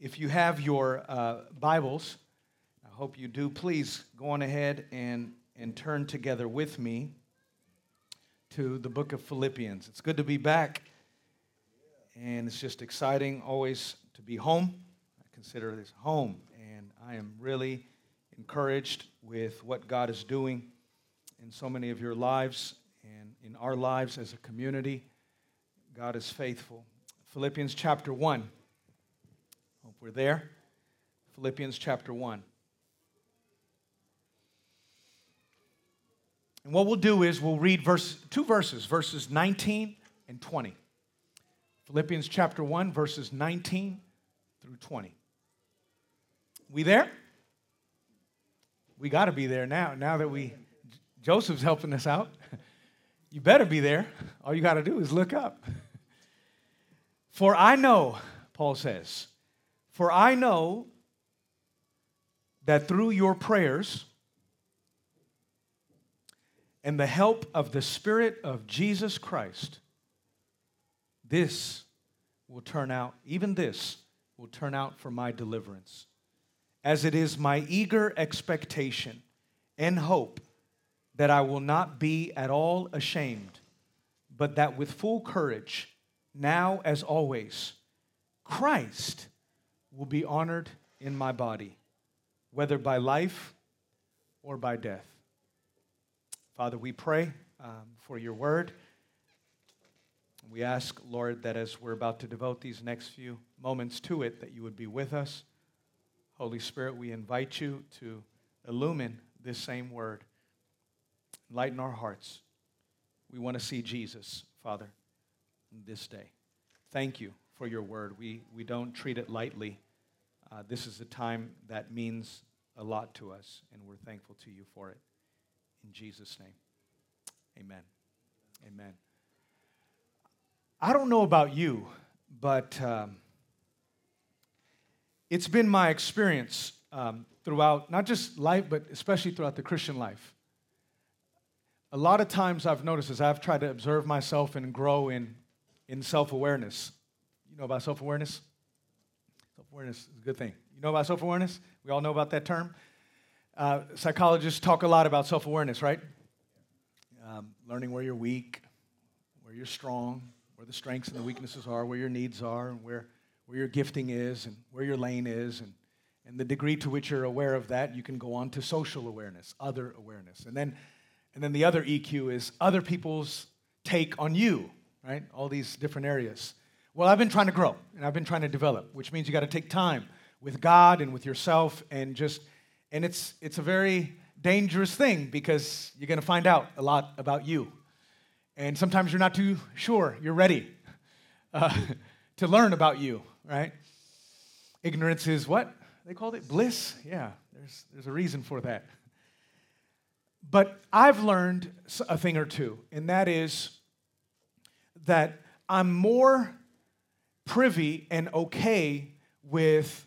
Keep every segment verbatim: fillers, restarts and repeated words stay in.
If you have your uh, Bibles, I hope you do, please go on ahead and, and turn together with me to the book of Philippians. It's good to be back, and it's just exciting always to be home. I consider this home, and I am really encouraged with what God is doing in so many of your lives and in our lives as a community. God is faithful. Philippians chapter one. Hope we're there. Philippians chapter one. And what we'll do is we'll read verse, two verses, verses nineteen and twenty. Philippians chapter one, verses nineteen through twenty. We there? We got to be there now, now that we, Joseph's helping us out. You better be there. All you got to do is look up. For I know, Paul says, for I know that through your prayers and the help of the Spirit of Jesus Christ, this will turn out, even this will turn out for my deliverance, as it is my eager expectation and hope that I will not be at all ashamed, but that with full courage, now, as always, Christ will be honored in my body, whether by life or by death. Father, we pray um, for your word. We ask, Lord, that as we're about to devote these next few moments to it, that you would be with us. Holy Spirit, we invite you to illumine this same word, enlighten our hearts. We want to see Jesus, Father, this day. Thank you for your word. We we don't treat it lightly. Uh, this is a time that means a lot to us, and we're thankful to you for it. In Jesus' name, amen. Amen. I don't know about you, but um, it's been my experience um, throughout, not just life, but especially throughout the Christian life. A lot of times I've noticed as I've tried to observe myself and grow in in self-awareness. You know about self-awareness? Self-awareness is a good thing. You know about self-awareness? We all know about that term. Uh, psychologists talk a lot about self-awareness, right? Um, learning where you're weak, where you're strong, where the strengths and the weaknesses are, where your needs are, and where, where your gifting is, and where your lane is, and and the degree to which you're aware of that, you can go on to social awareness, other awareness. And then And then the other E Q is other people's take on you, right? All these different areas. Well, I've been trying to grow, and I've been trying to develop, which means you got to take time with God and with yourself, and just, and it's it's a very dangerous thing because you're going to find out a lot about you. And sometimes you're not too sure you're ready uh, to learn about you, right? Ignorance is what? They called it bliss? Yeah, there's there's a reason for that. But I've learned a thing or two, and that is that I'm more privy and okay with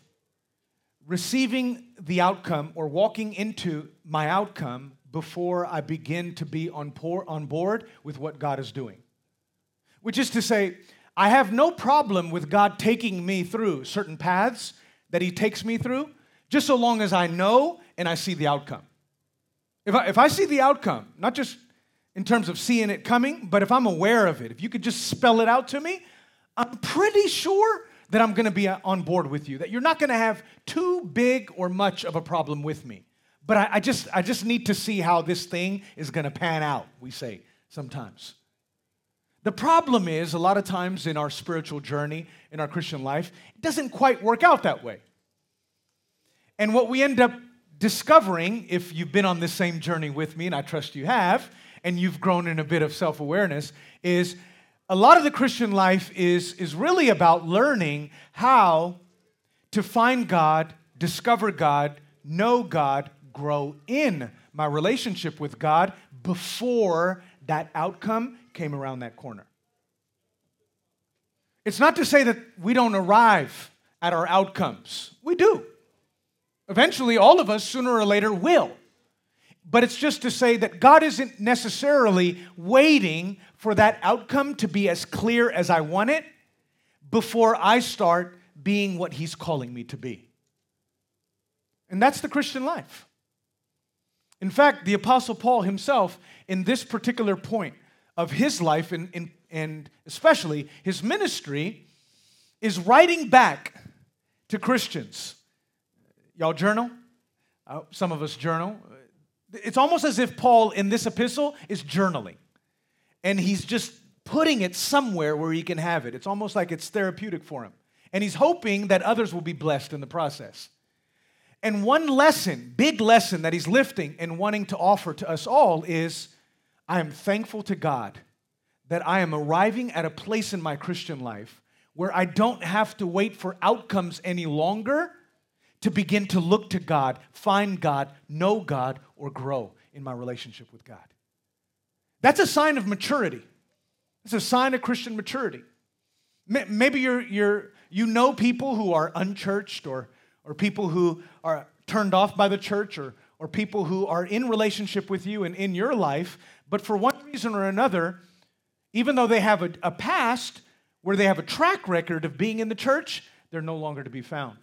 receiving the outcome or walking into my outcome before I begin to be on, por- on board with what God is doing. Which is to say, I have no problem with God taking me through certain paths that He takes me through, just so long as I know and I see the outcome. If I, if I see the outcome, not just in terms of seeing it coming, but if I'm aware of it, if you could just spell it out to me, I'm pretty sure that I'm going to be on board with you, that you're not going to have too big or much of a problem with me. But I, I just I just need to see how this thing is going to pan out, we say sometimes. The problem is, a lot of times in our spiritual journey, in our Christian life, it doesn't quite work out that way. And what we end up discovering, if you've been on this same journey with me, and I trust you have, and you've grown in a bit of self-awareness, is a lot of the Christian life is, is really about learning how to find God, discover God, know God, grow in my relationship with God before that outcome came around that corner. It's not to say that we don't arrive at our outcomes. We do. Eventually, all of us, sooner or later, will. But it's just to say that God isn't necessarily waiting for that outcome to be as clear as I want it before I start being what He's calling me to be. And that's the Christian life. In fact, the Apostle Paul himself, in this particular point of his life, and, and, and especially his ministry, is writing back to Christians. Y'all journal? Uh, some of us journal. It's almost as if Paul, in this epistle, is journaling. And he's just putting it somewhere where he can have it. It's almost like it's therapeutic for him. And he's hoping that others will be blessed in the process. And one lesson, big lesson that he's lifting and wanting to offer to us all is, I am thankful to God that I am arriving at a place in my Christian life where I don't have to wait for outcomes any longer to begin to look to God, find God, know God, or grow in my relationship with God. That's a sign of maturity. It's a sign of Christian maturity. Maybe you're, you're, you know people who are unchurched or or people who are turned off by the church, or, or people who are in relationship with you and in your life, but for one reason or another, even though they have a, a past where they have a track record of being in the church, they're no longer to be found.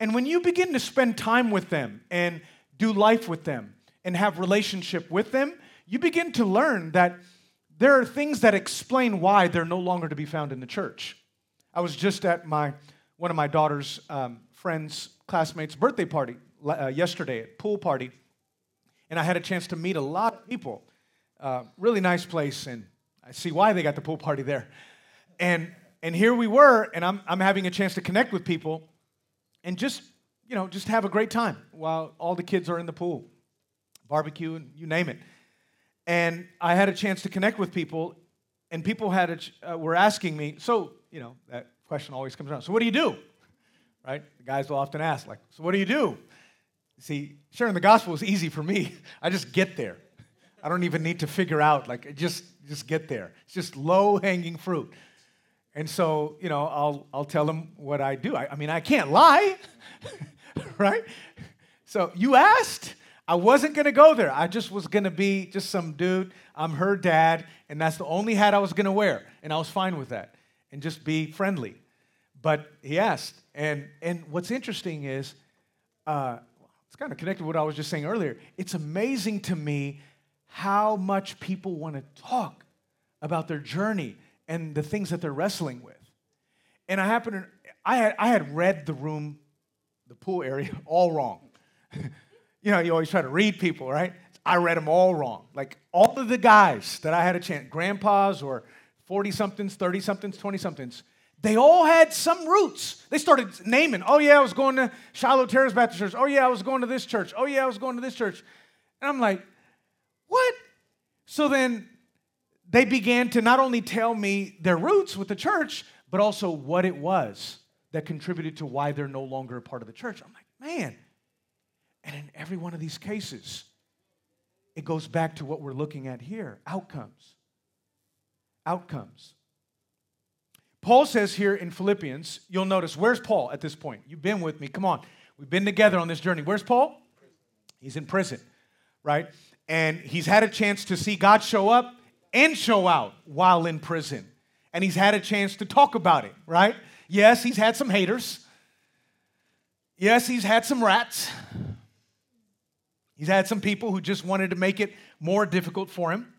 And when you begin to spend time with them and do life with them and have relationship with them, you begin to learn that there are things that explain why they're no longer to be found in the church. I was just at my one of my daughter's um, friends, classmates' birthday party uh, yesterday, at pool party, and I had a chance to meet a lot of people. Uh, really nice place, and I see why they got the pool party there. And and here we were, and I'm I'm having a chance to connect with people, and just you know just have a great time while all the kids are in the pool, barbecue and you name it. And I had a chance to connect with people, and people had a ch- uh, were asking me. So you know that question always comes around. So what do you do? Right? The guys will often ask, like, so what do you do? See, sharing the gospel is easy for me. I just get there. I don't even need to figure out, like, just just get there. It's just low-hanging fruit. And so, you know, I'll I'll tell them what I do. I, I mean, I can't lie, right? So you asked. I wasn't going to go there. I just was going to be just some dude. I'm her dad, and that's the only hat I was going to wear. And I was fine with that, and just be friendly. But he asked. And and what's interesting is, uh, it's kind of connected to what I was just saying earlier. It's amazing to me how much people want to talk about their journey and the things that they're wrestling with. And I happened to, I had I had read the room, the pool area, all wrong. You know, you always try to read people, right? I read them all wrong. Like all of the guys that I had a chance, grandpas or forty-somethings, thirty-somethings, twenty-somethings, they all had some roots. They started naming, oh, yeah, I was going to Shiloh Terrace Baptist Church. Oh, yeah, I was going to this church. Oh, yeah, I was going to this church. And I'm like, what? So then they began to not only tell me their roots with the church, but also what it was that contributed to why they're no longer a part of the church. I'm like, man. And in every one of these cases, it goes back to what we're looking at here, outcomes. Outcomes. Paul says here in Philippians, you'll notice, where's Paul at this point? You've been with me, come on. We've been together on this journey. Where's Paul? He's in prison, right? And he's had a chance to see God show up and show out while in prison. And he's had a chance to talk about it, right? Yes, he's had some haters. Yes, he's had some rats. He's had some people who just wanted to make it more difficult for him.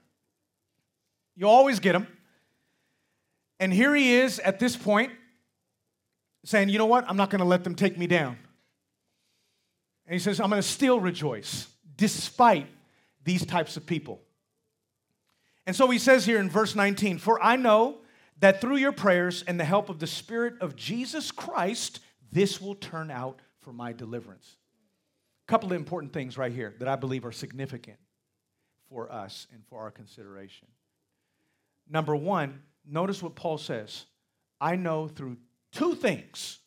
You always get them. And here he is at this point saying, you know what? I'm not going to let them take me down. And he says, I'm going to still rejoice despite these types of people. And so he says here in verse nineteen, for I know that through your prayers and the help of the Spirit of Jesus Christ, this will turn out for my deliverance. A couple of important things right here that I believe are significant for us and for our consideration. Number one, notice what Paul says. I know through two things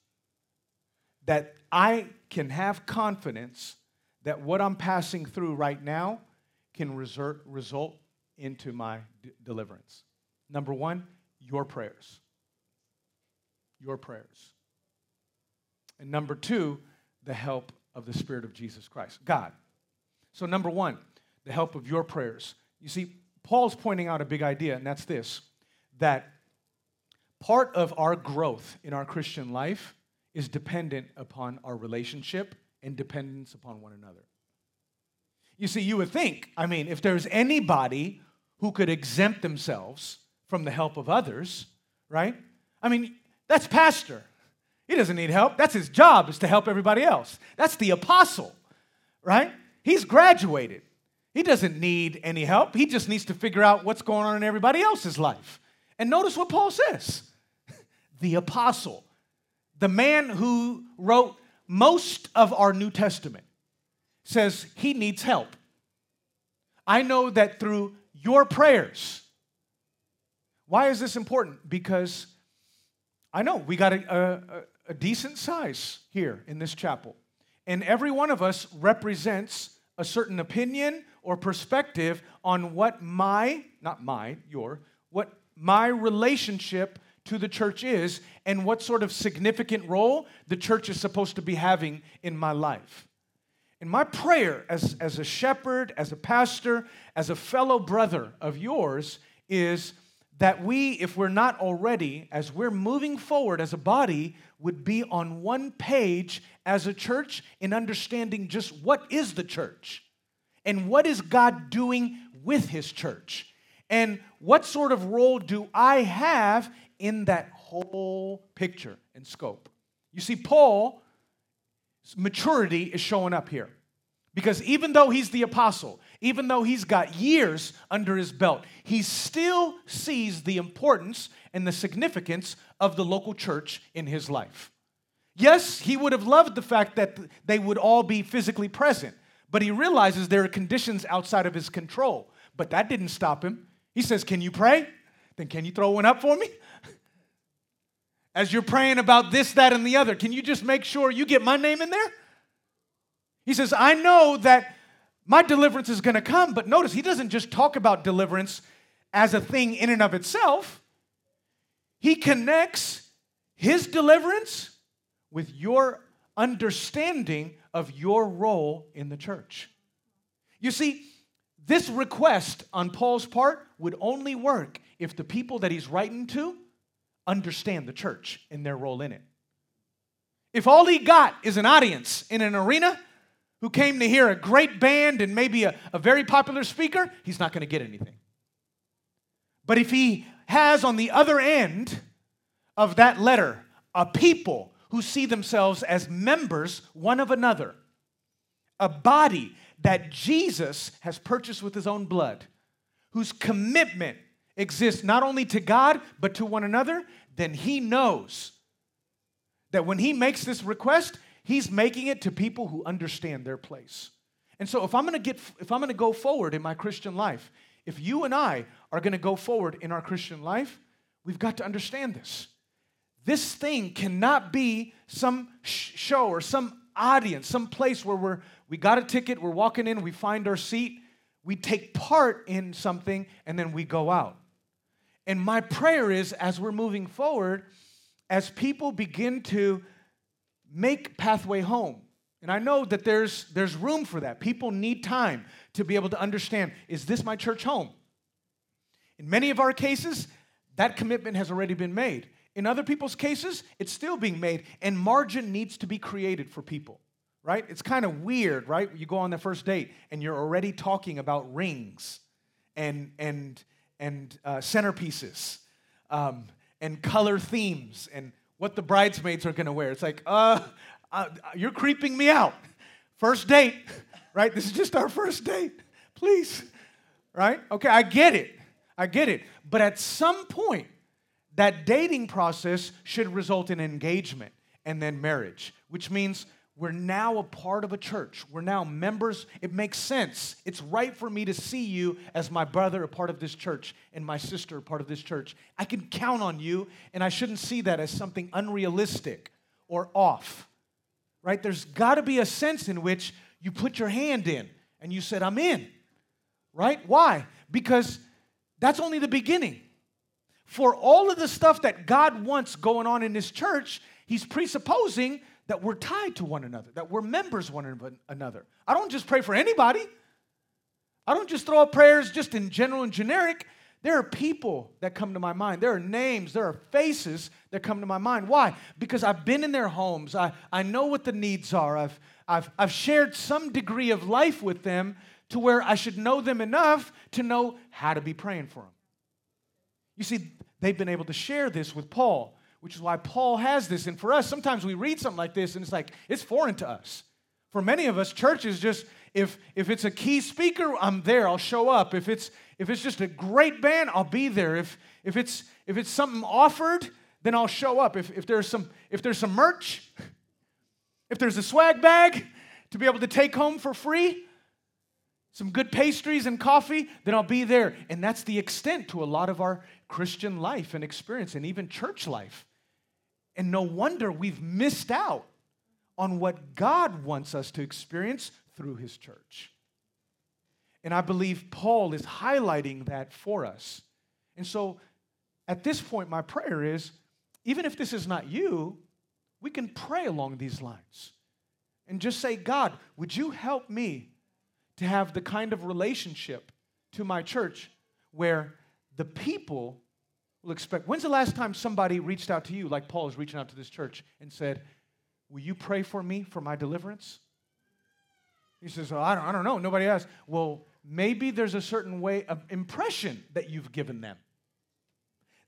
that I can have confidence that what I'm passing through right now can result, result into my d- deliverance. Number one, your prayers. Your prayers. And number two, the help of the Spirit of Jesus Christ, God. So number one, the help of your prayers. You see, Paul's pointing out a big idea, and that's this. That part of our growth in our Christian life is dependent upon our relationship and dependence upon one another. You see, you would think, I mean, if there's anybody who could exempt themselves from the help of others, right? I mean, that's pastor. He doesn't need help. That's his job, is to help everybody else. That's the apostle, right? He's graduated. He doesn't need any help. He just needs to figure out what's going on in everybody else's life. And notice what Paul says. The apostle, the man who wrote most of our New Testament, says he needs help. I know that through your prayers. Why is this important? Because I know we got a, a, a decent size here in this chapel, and every one of us represents a certain opinion or perspective on what my, not my, your, what my relationship to the church is and what sort of significant role the church is supposed to be having in my life. And my prayer as, as a shepherd, as a pastor, as a fellow brother of yours is that we, if we're not already, as we're moving forward as a body, would be on one page as a church in understanding just what is the church and what is God doing with his church and what sort of role do I have in that whole picture and scope. You see, Paul's maturity is showing up here because even though he's the apostle, even though he's got years under his belt, he still sees the importance and the significance of the local church in his life. Yes, he would have loved the fact that they would all be physically present, but he realizes there are conditions outside of his control. But that didn't stop him. He says, can you pray? Then can you throw one up for me? As you're praying about this, that, and the other, can you just make sure you get my name in there? He says, I know that my deliverance is going to come, but notice he doesn't just talk about deliverance as a thing in and of itself. He connects his deliverance with your understanding of your role in the church. You see, this request on Paul's part would only work if the people that he's writing to understand the church and their role in it. If all he got is an audience in an arena who came to hear a great band and maybe a, a very popular speaker, he's not going to get anything. But if he has on the other end of that letter a people who see themselves as members one of another, a body that Jesus has purchased with his own blood, whose commitment exists not only to God but to one another, then he knows that when he makes this request, he's making it to people who understand their place. And so if I'm going to get if I'm going to go forward in my Christian life, if you and I are going to go forward in our Christian life, we've got to understand this. This thing cannot be some show or some audience, some place where we're we got a ticket, we're walking in, we find our seat, we take part in something, and then we go out. And my prayer is, as we're moving forward, as people begin to make pathway home. And I know that there's there's room for that. People need time to be able to understand, is this my church home? In many of our cases, that commitment has already been made. In other people's cases, it's still being made, and margin needs to be created for people, right? It's kind of weird, right? You go on the first date, and you're already talking about rings and, and, and uh, centerpieces um, and color themes and what the bridesmaids are going to wear. It's like, uh, uh, you're creeping me out. First date, right? This is just our first date, please, right? Okay, I get it. I get it. But at some point, that dating process should result in engagement and then marriage, which means we're now a part of a church. We're now members. It makes sense. It's right for me to see you as my brother, a part of this church, and my sister, a part of this church. I can count on you, and I shouldn't see that as something unrealistic or off, right? There's got to be a sense in which you put your hand in, and you said, I'm in, right? Why? Because that's only the beginning. For all of the stuff that God wants going on in this church, he's presupposing that we're tied to one another, that we're members one another. I don't just pray for anybody. I don't just throw up prayers just in general and generic. There are people that come to my mind. There are names. There are faces that come to my mind. Why? Because I've been in their homes. I, I know what the needs are. I've, I've, I've shared some degree of life with them to where I should know them enough to know how to be praying for them. You see, they've been able to share this with Paul, which is why Paul has this. And for us, sometimes we read something like this, and it's like, it's foreign to us. For many of us, church is just, if if it's a key speaker, I'm there, I'll show up. If it's if it's just a great band, I'll be there. If if it's if it's something offered, then I'll show up. If if there's some if there's some merch, if there's a swag bag to be able to take home for free, some good pastries and coffee, then I'll be there. And that's the extent to a lot of our Christian life and experience and even church life. And no wonder we've missed out on what God wants us to experience through his church. And I believe Paul is highlighting that for us. And so at this point, my prayer is, even if this is not you, we can pray along these lines and just say, God, would you help me to have the kind of relationship to my church where the people will expect. When's the last time somebody reached out to you, like Paul is reaching out to this church, and said, will you pray for me for my deliverance? He says, oh, I, don't, I don't know. Nobody asked. Well, maybe there's a certain way of impression that you've given them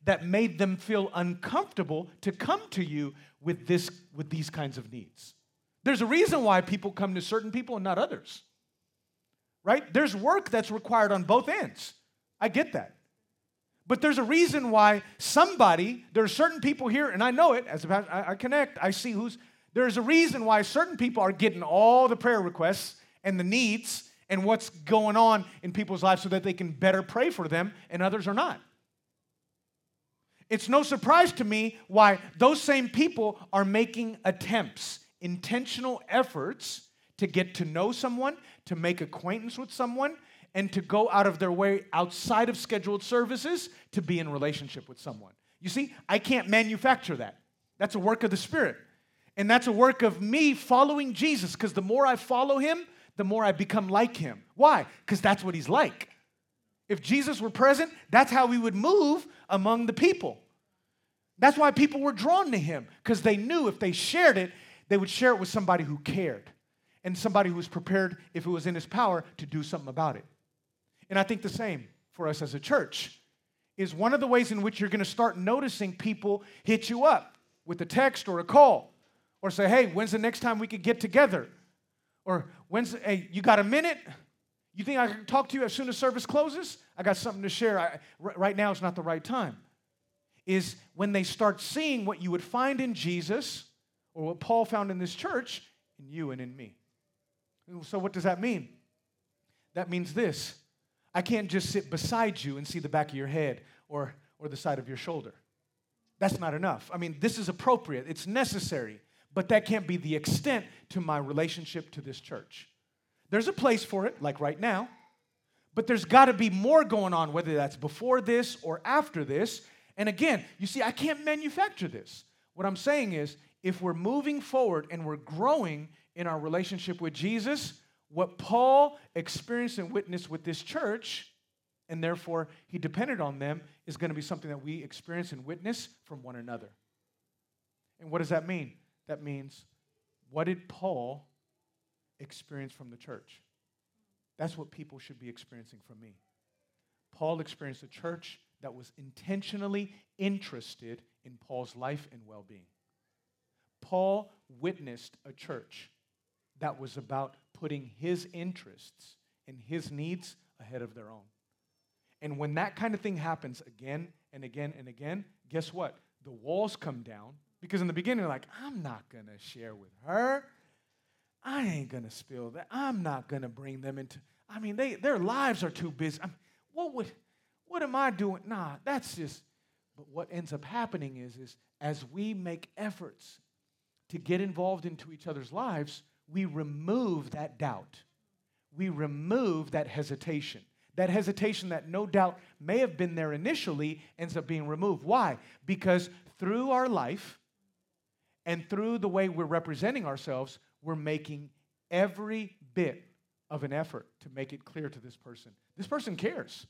that made them feel uncomfortable to come to you with this, with these kinds of needs. There's a reason why people come to certain people and not others, right? There's work that's required on both ends. I get that. But there's a reason why somebody, there are certain people here, and I know it, as a pastor, I connect, I see who's, there's a reason why certain people are getting all the prayer requests and the needs and what's going on in people's lives so that they can better pray for them, and others are not. It's no surprise to me why those same people are making attempts, intentional efforts to get to know someone, to make acquaintance with someone, and to go out of their way outside of scheduled services to be in relationship with someone. You see, I can't manufacture that. That's a work of the Spirit. And that's a work of me following Jesus, because the more I follow him, the more I become like him. Why? Because that's what he's like. If Jesus were present, that's how we would move among the people. That's why people were drawn to him, because they knew if they shared it, they would share it with somebody who cared and somebody who was prepared, if it was in his power, to do something about it. And I think the same for us as a church is one of the ways in which you're going to start noticing people hit you up with a text or a call. Or say, hey, when's the next time we could get together? Or, when's, hey, you got a minute? You think I can talk to you as soon as service closes? I got something to share. I, r- right now is not the right time. Is when they start seeing what you would find in Jesus or what Paul found in this church in you and in me. So what does that mean? That means this. I can't just sit beside you and see the back of your head or, or the side of your shoulder. That's not enough. I mean, this is appropriate. It's necessary. But that can't be the extent to my relationship to this church. There's a place for it, like right now, but there's got to be more going on, whether that's before this or after this. And again, you see, I can't manufacture this. What I'm saying is, if we're moving forward and we're growing in our relationship with Jesus, what Paul experienced and witnessed with this church, and therefore he depended on them, is going to be something that we experience and witness from one another. And what does that mean? That means, what did Paul experience from the church? That's what people should be experiencing from me. Paul experienced a church that was intentionally interested in Paul's life and well-being. Paul witnessed a church that was about putting his interests and his needs ahead of their own. And when that kind of thing happens again and again and again, guess what? The walls come down. Because in the beginning, like, I'm not going to share with her. I ain't going to spill that. I'm not going to bring them into, I mean, they their lives are too busy. I mean, what would, what am I doing? Nah, that's just, but what ends up happening is, is as we make efforts to get involved into each other's lives, we remove that doubt. We remove that hesitation. That hesitation that no doubt may have been there initially ends up being removed. Why? Because through our life, and through the way we're representing ourselves, we're making every bit of an effort to make it clear to this person. This person cares.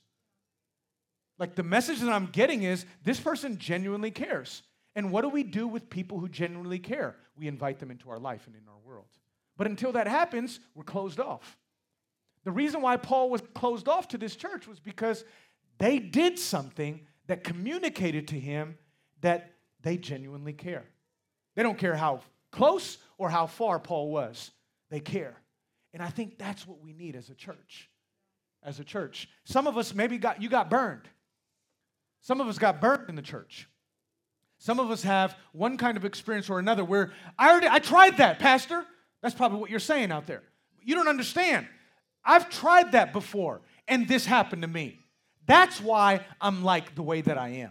Like, the message that I'm getting is this person genuinely cares. And what do we do with people who genuinely care? We invite them into our life and in our world. But until that happens, we're closed off. The reason why Paul was closed off to this church was because they did something that communicated to him that they genuinely care. They don't care how close or how far Paul was. They care. And I think that's what we need as a church. As a church. Some of us maybe got, you got burned. Some of us got burned in the church. Some of us have one kind of experience or another where, I already, I tried that, Pastor. That's probably what you're saying out there. You don't understand. I've tried that before, and this happened to me. That's why I'm like the way that I am.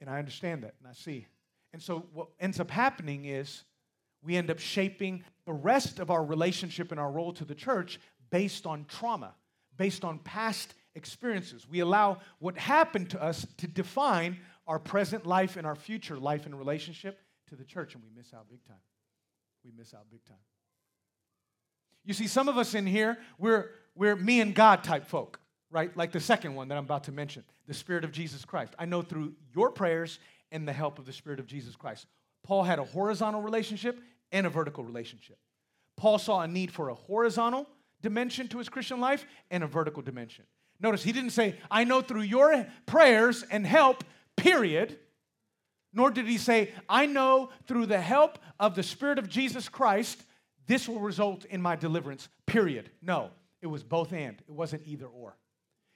And I understand that, and I see. And so what ends up happening is we end up shaping the rest of our relationship and our role to the church based on trauma, based on past experiences. We allow what happened to us to define our present life and our future life and relationship to the church, and we miss out big time. We miss out big time. You see, some of us in here, we're, we're me and God type folk, right? Like the second one that I'm about to mention, the Spirit of Jesus Christ. I know through your prayers and the help of the Spirit of Jesus Christ. Paul had a horizontal relationship and a vertical relationship. Paul saw a need for a horizontal dimension to his Christian life and a vertical dimension. Notice he didn't say, I know through your prayers and help, period. Nor did he say, I know through the help of the Spirit of Jesus Christ, this will result in my deliverance, period. No, it was both and. It wasn't either or.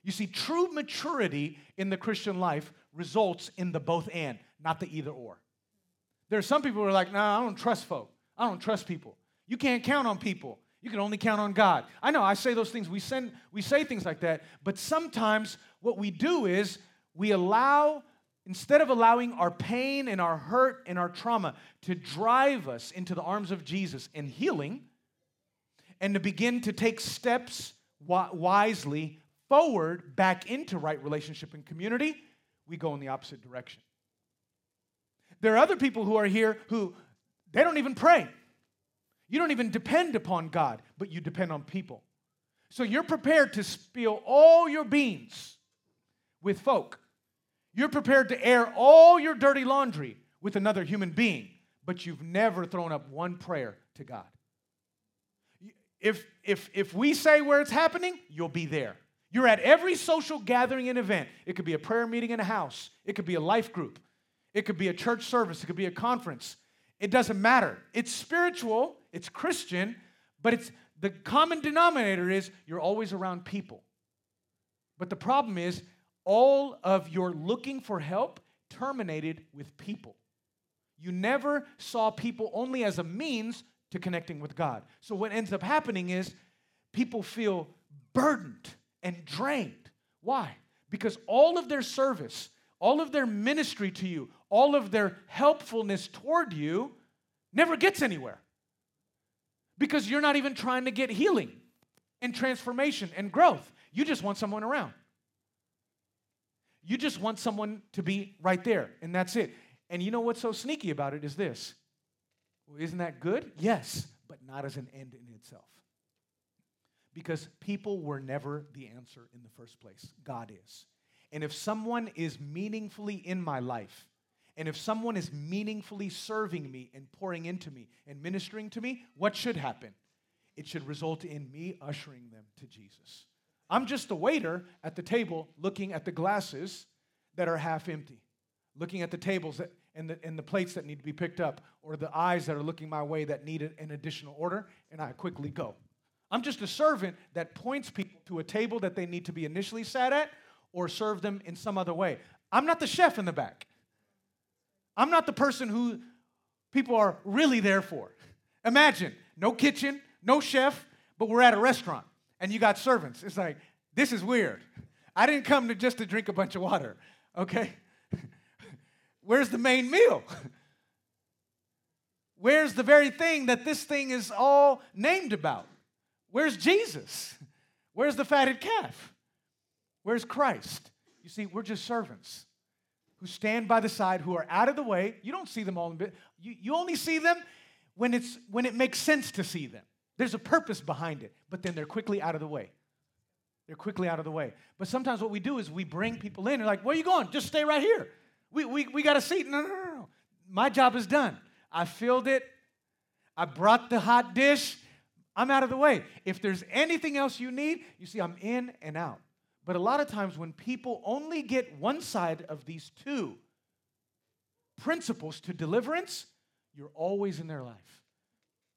You see, true maturity in the Christian life results in the both and, not the either or. There are some people who are like, nah, I don't trust folk. I don't trust people. You can't count on people. You can only count on God. I know, I say those things. We send, we say things like that. But sometimes what we do is we allow... Instead of allowing our pain and our hurt and our trauma to drive us into the arms of Jesus and healing, and to begin to take steps wisely forward back into right relationship and community, we go in the opposite direction. There are other people who are here who, they don't even pray. You don't even depend upon God, but you depend on people. So you're prepared to spill all your beans with folk. You're prepared to air all your dirty laundry with another human being, but you've never thrown up one prayer to God. If, if, if we say where it's happening, you'll be there. You're at every social gathering and event. It could be a prayer meeting in a house. It could be a life group. It could be a church service. It could be a conference. It doesn't matter. It's spiritual. It's Christian. But it's the common denominator is you're always around people. But the problem is, all of your looking for help terminated with people. You never saw people only as a means to connecting with God. So what ends up happening is people feel burdened and drained. Why? Because all of their service, all of their ministry to you, all of their helpfulness toward you never gets anywhere. Because you're not even trying to get healing and transformation and growth. You just want someone around. You just want someone to be right there, and that's it. And you know what's so sneaky about it is this. Well, isn't that good? Yes, but not as an end in itself. Because people were never the answer in the first place. God is. And if someone is meaningfully in my life, and if someone is meaningfully serving me and pouring into me and ministering to me, what should happen? It should result in me ushering them to Jesus. I'm just a waiter at the table looking at the glasses that are half empty, looking at the tables that, and, the, and the plates that need to be picked up, or the eyes that are looking my way that need an additional order, and I quickly go. I'm just a servant that points people to a table that they need to be initially sat at or serve them in some other way. I'm not the chef in the back. I'm not the person who people are really there for. Imagine, no kitchen, no chef, but we're at a restaurant. And you got servants. It's like, this is weird. I didn't come to just to drink a bunch of water, okay? Where's the main meal? Where's the very thing that this thing is all named about? Where's Jesus? Where's the fatted calf? Where's Christ? You see, we're just servants who stand by the side, who are out of the way. You don't see them all in bit. You, you only see them when it's when it makes sense to see them. There's a purpose behind it, but then they're quickly out of the way. They're quickly out of the way. But sometimes what we do is we bring people in. They're like, where are you going? Just stay right here. We we we got a seat. No, no, no, no. My job is done. I filled it. I brought the hot dish. I'm out of the way. If there's anything else you need, you see, I'm in and out. But a lot of times when people only get one side of these two principles to deliverance, you're always in their life.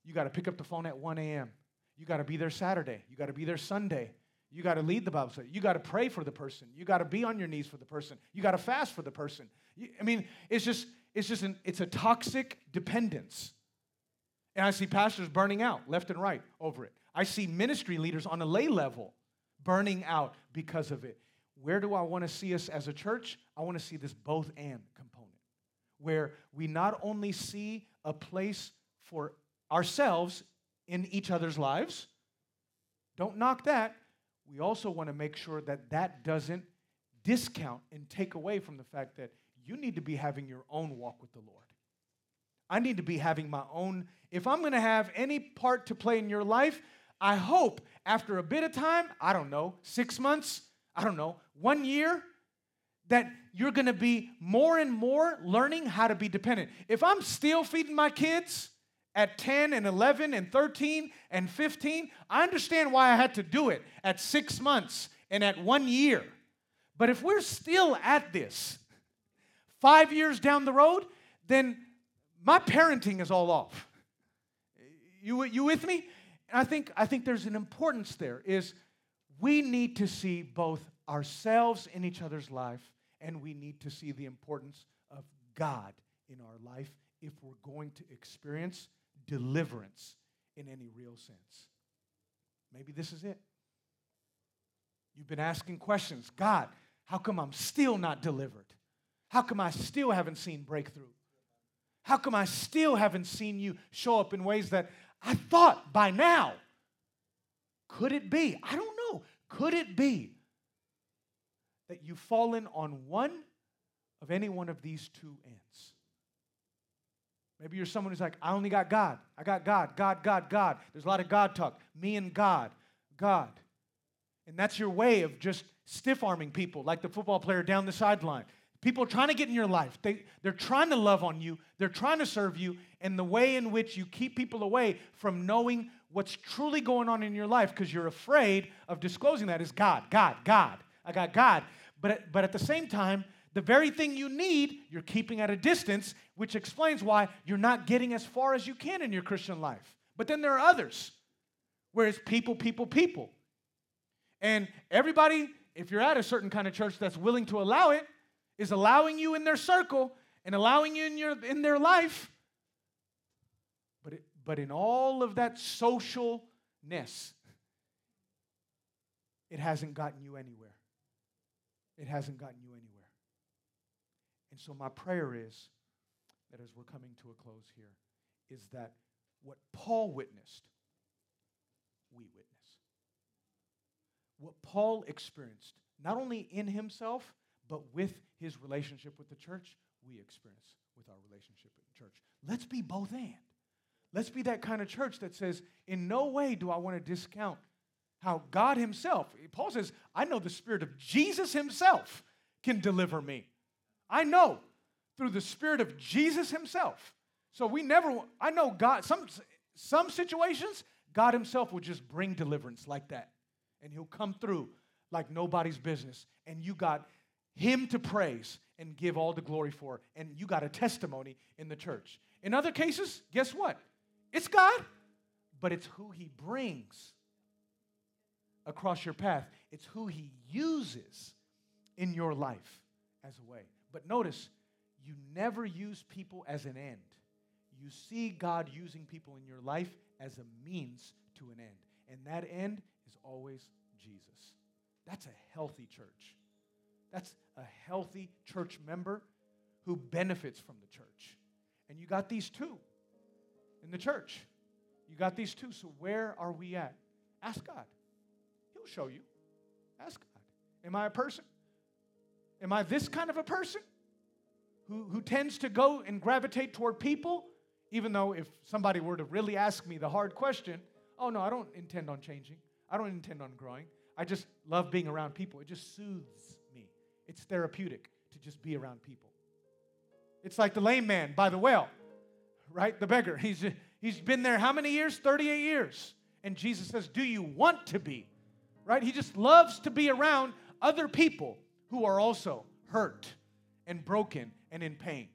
You got to pick up the phone at one a.m. You got to be there Saturday. You got to be there Sunday. You got to lead the Bible study. You got to pray for the person. You got to be on your knees for the person. You got to fast for the person. You, I mean, it's just, it's just, an, it's a toxic dependence. And I see pastors burning out left and right over it. I see ministry leaders on a lay level burning out because of it. Where do I want to see us as a church? I want to see this both and component, where we not only see a place for ourselves in each other's lives. Don't knock that. We also want to make sure that that doesn't discount and take away from the fact that you need to be having your own walk with the Lord. I need to be having my own. If I'm going to have any part to play in your life, I hope after a bit of time, I don't know, six months, I don't know, one year, that you're going to be more and more learning how to be dependent. If I'm still feeding my kids at ten and eleven and thirteen and fifteen, I understand why I had to do it at six months and at one year. But if we're still at this five years down the road, then my parenting is all off. You, you with me? And I think, I think there's an importance there, is we need to see both ourselves in each other's life, and we need to see the importance of God in our life if we're going to experience deliverance in any real sense. Maybe this is it. You've been asking questions. God, how come I'm still not delivered? How come I still haven't seen breakthrough? How come I still haven't seen you show up in ways that I thought by now? Could it be? I don't know. Could it be that you've fallen on one of any one of these two ends? Maybe you're someone who's like, I only got God. I got God, God, God, God. There's a lot of God talk. Me and God, God. And that's your way of just stiff-arming people, like the football player down the sideline. People are trying to get in your life. They, they're trying to love on you. They're trying to serve you. And the way in which you keep people away from knowing what's truly going on in your life, because you're afraid of disclosing that, is God, God, God. I got God. But, but at the same time, the very thing you need, you're keeping at a distance, which explains why you're not getting as far as you can in your Christian life. But then there are others, where it's people, people, people. And everybody, if you're at a certain kind of church that's willing to allow it, is allowing you in their circle and allowing you in your in their life. But it, but in all of that socialness, it hasn't gotten you anywhere. It hasn't gotten you anywhere. And so my prayer is that as we're coming to a close here, is that what Paul witnessed, we witness. What Paul experienced, not only in himself, but with his relationship with the church, we experience with our relationship with the church. Let's be both and. Let's be that kind of church that says, in no way do I want to discount how God himself, Paul says, I know the Spirit of Jesus himself can deliver me. I know through the Spirit of Jesus himself. So we never, I know God, some, some situations, God himself will just bring deliverance like that. And he'll come through like nobody's business. And you got him to praise and give all the glory for, and you got a testimony in the church. In other cases, guess what? It's God, but it's who he brings across your path. It's who he uses in your life as a way. But notice, you never use people as an end. You see God using people in your life as a means to an end, and that end is always Jesus. That's a healthy church. That's a healthy church member who benefits from the church. And you got these two in the church. You got these two. So where are we at? Ask God. He'll show you. Ask God. Am I a person? Am I this kind of a person who, who tends to go and gravitate toward people? Even though if somebody were to really ask me the hard question, oh, no, I don't intend on changing. I don't intend on growing. I just love being around people. It just soothes me. It's therapeutic to just be around people. It's like the lame man by the well, right? The beggar. He's, he's been there how many years? thirty-eight years. And Jesus says, do you want to be? Right? He just loves to be around other people who are also hurt and broken and in pain.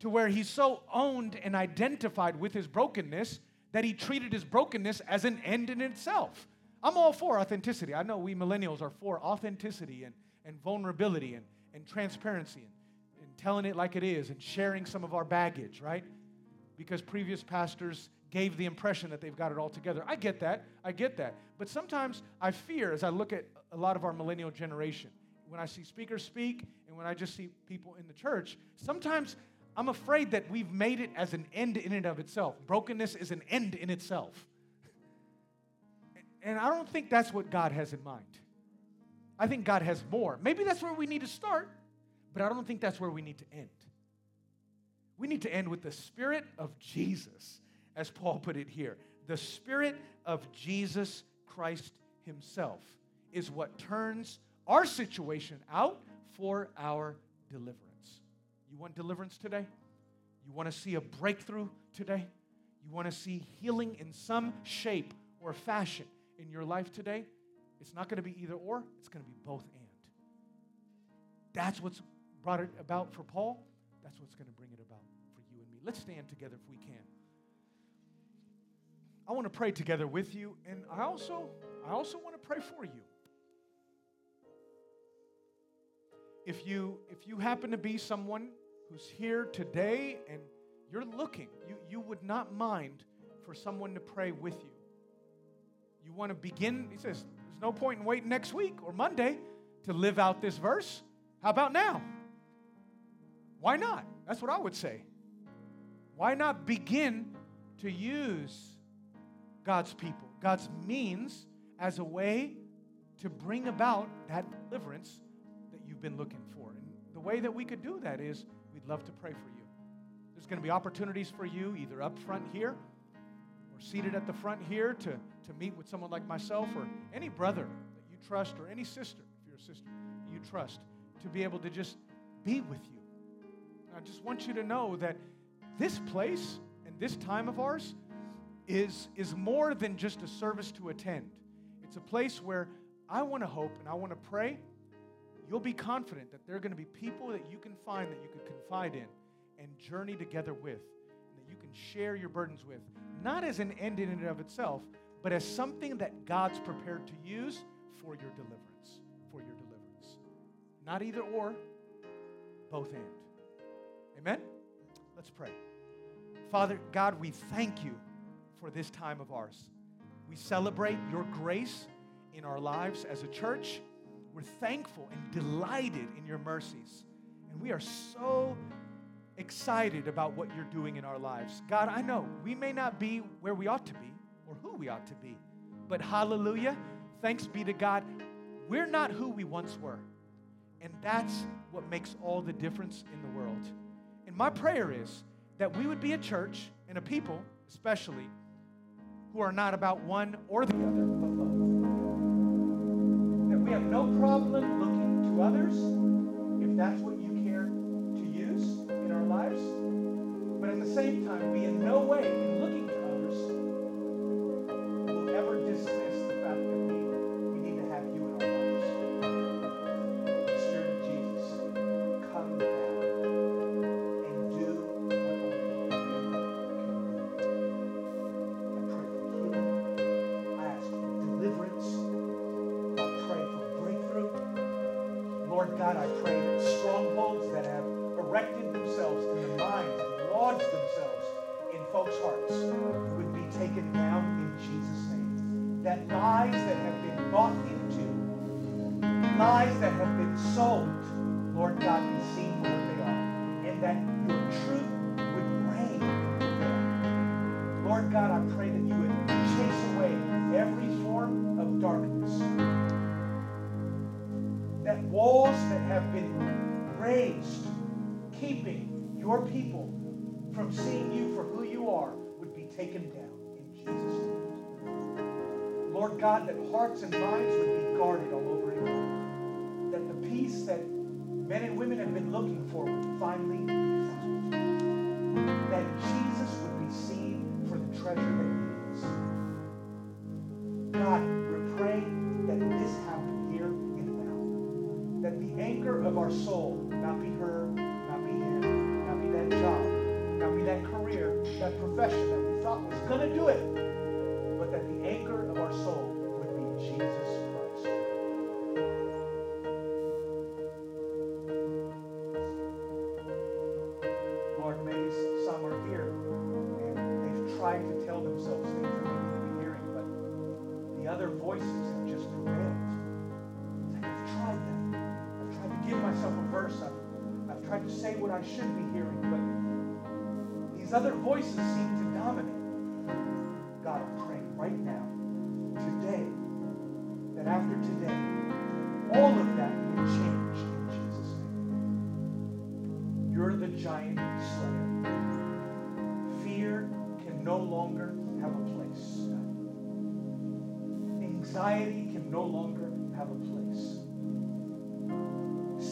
To where he's so owned and identified with his brokenness that he treated his brokenness as an end in itself. I'm all for authenticity. I know we millennials are for authenticity and, and vulnerability and, and transparency and, and telling it like it is and sharing some of our baggage, right? Because previous pastors gave the impression that they've got it all together. I get that. I get that. But sometimes I fear, as I look at a lot of our millennial generation, when I see speakers speak and when I just see people in the church, sometimes I'm afraid that we've made it as an end in and of itself. Brokenness is an end in itself. And I don't think that's what God has in mind. I think God has more. Maybe that's where we need to start, but I don't think that's where we need to end. We need to end with the Spirit of Jesus, as Paul put it here. The Spirit of Jesus Christ himself is what turns our situation out for our deliverance. You want deliverance today? You want to see a breakthrough today? You want to see healing in some shape or fashion in your life today? It's not going to be either or. It's going to be both and. That's what's brought it about for Paul. That's what's going to bring it about for you and me. Let's stand together if we can. I want to pray together with you, and I also, I also want to pray for you. If you, if you happen to be someone who's here today and you're looking, you, you would not mind for someone to pray with you. You want to begin, he says, there's no point in waiting next week or Monday to live out this verse. How about now? Why not? That's what I would say. Why not begin to use God's people, God's means, as a way to bring about that deliverance that you've been looking for? And the way that we could do that is we'd love to pray for you. There's going to be opportunities for you either up front here or seated at the front here to, to meet with someone like myself or any brother that you trust or any sister, if you're a sister, you trust, to be able to just be with you. And I just want you to know that this place and this time of ours is is more than just a service to attend. It's a place where I want to hope and I want to pray you'll be confident that there are going to be people that you can find that you could confide in and journey together with, and that you can share your burdens with, not as an end in and of itself, but as something that God's prepared to use for your deliverance, for your deliverance. Not either or, both and. Amen? Let's pray. Father God, we thank you for this time of ours. We celebrate your grace in our lives as a church. We're thankful and delighted in your mercies. And we are so excited about what you're doing in our lives. God, I know we may not be where we ought to be or who we ought to be, but hallelujah, thanks be to God, we're not who we once were. And that's what makes all the difference in the world. And my prayer is that we would be a church and a people, especially, who are not about one or the other, but both. That we have no problem looking to others, if that's what you care to use in our lives. But at the same time, we in no way, in looking to others, will ever dismiss the fact that we, we need to have you in our lives. The Spirit of Jesus, come down and do what God, I pray that strongholds that have erected themselves in their minds and lodged themselves in folks' hearts would be taken down in Jesus' name. That lies that have been bought into, lies that have been sold, Lord God, be seen for what they are, and that your truth would reign in them. Lord God, I pray that you would chase away every form of darkness. That walls that have been raised, keeping your people from seeing you for who you are, would be taken down in Jesus' name. Lord Lord God, that hearts and minds would be guarded all over England. That the peace that men and women have been looking for would finally be found. That Jesus would be seen for the treasure that he is. God, we pray that this happen here in the mountain. That the anchor of our soul would not be her, not be him, not be that job, not be that career, that profession that we thought was going to do it. That the anchor of our soul would be Jesus Christ. Lord, maybe some are here and they've tried to tell themselves things that they need to be hearing, but the other voices have just prevailed. It's like, I've tried that. I've tried to give myself a verse. I've, I've tried to say what I should be hearing, but these other voices seem to dominate. God, I pray right now, today, that after today, all of that will change in Jesus' name. You're the giant slayer. Fear can no longer have a place. Anxiety can no longer have a place.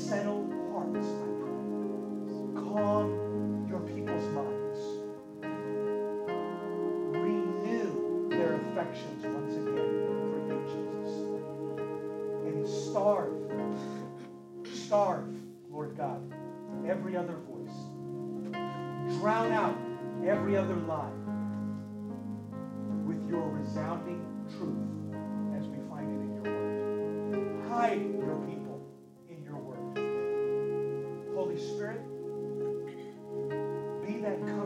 Settle hearts, I pray. Calm your people's minds. Affections once again for you, Jesus. And starve, starve, Lord God, every other voice. Drown out every other lie with your resounding truth as we find it in your word. Hide your people in your word. Holy Spirit, be that comfort.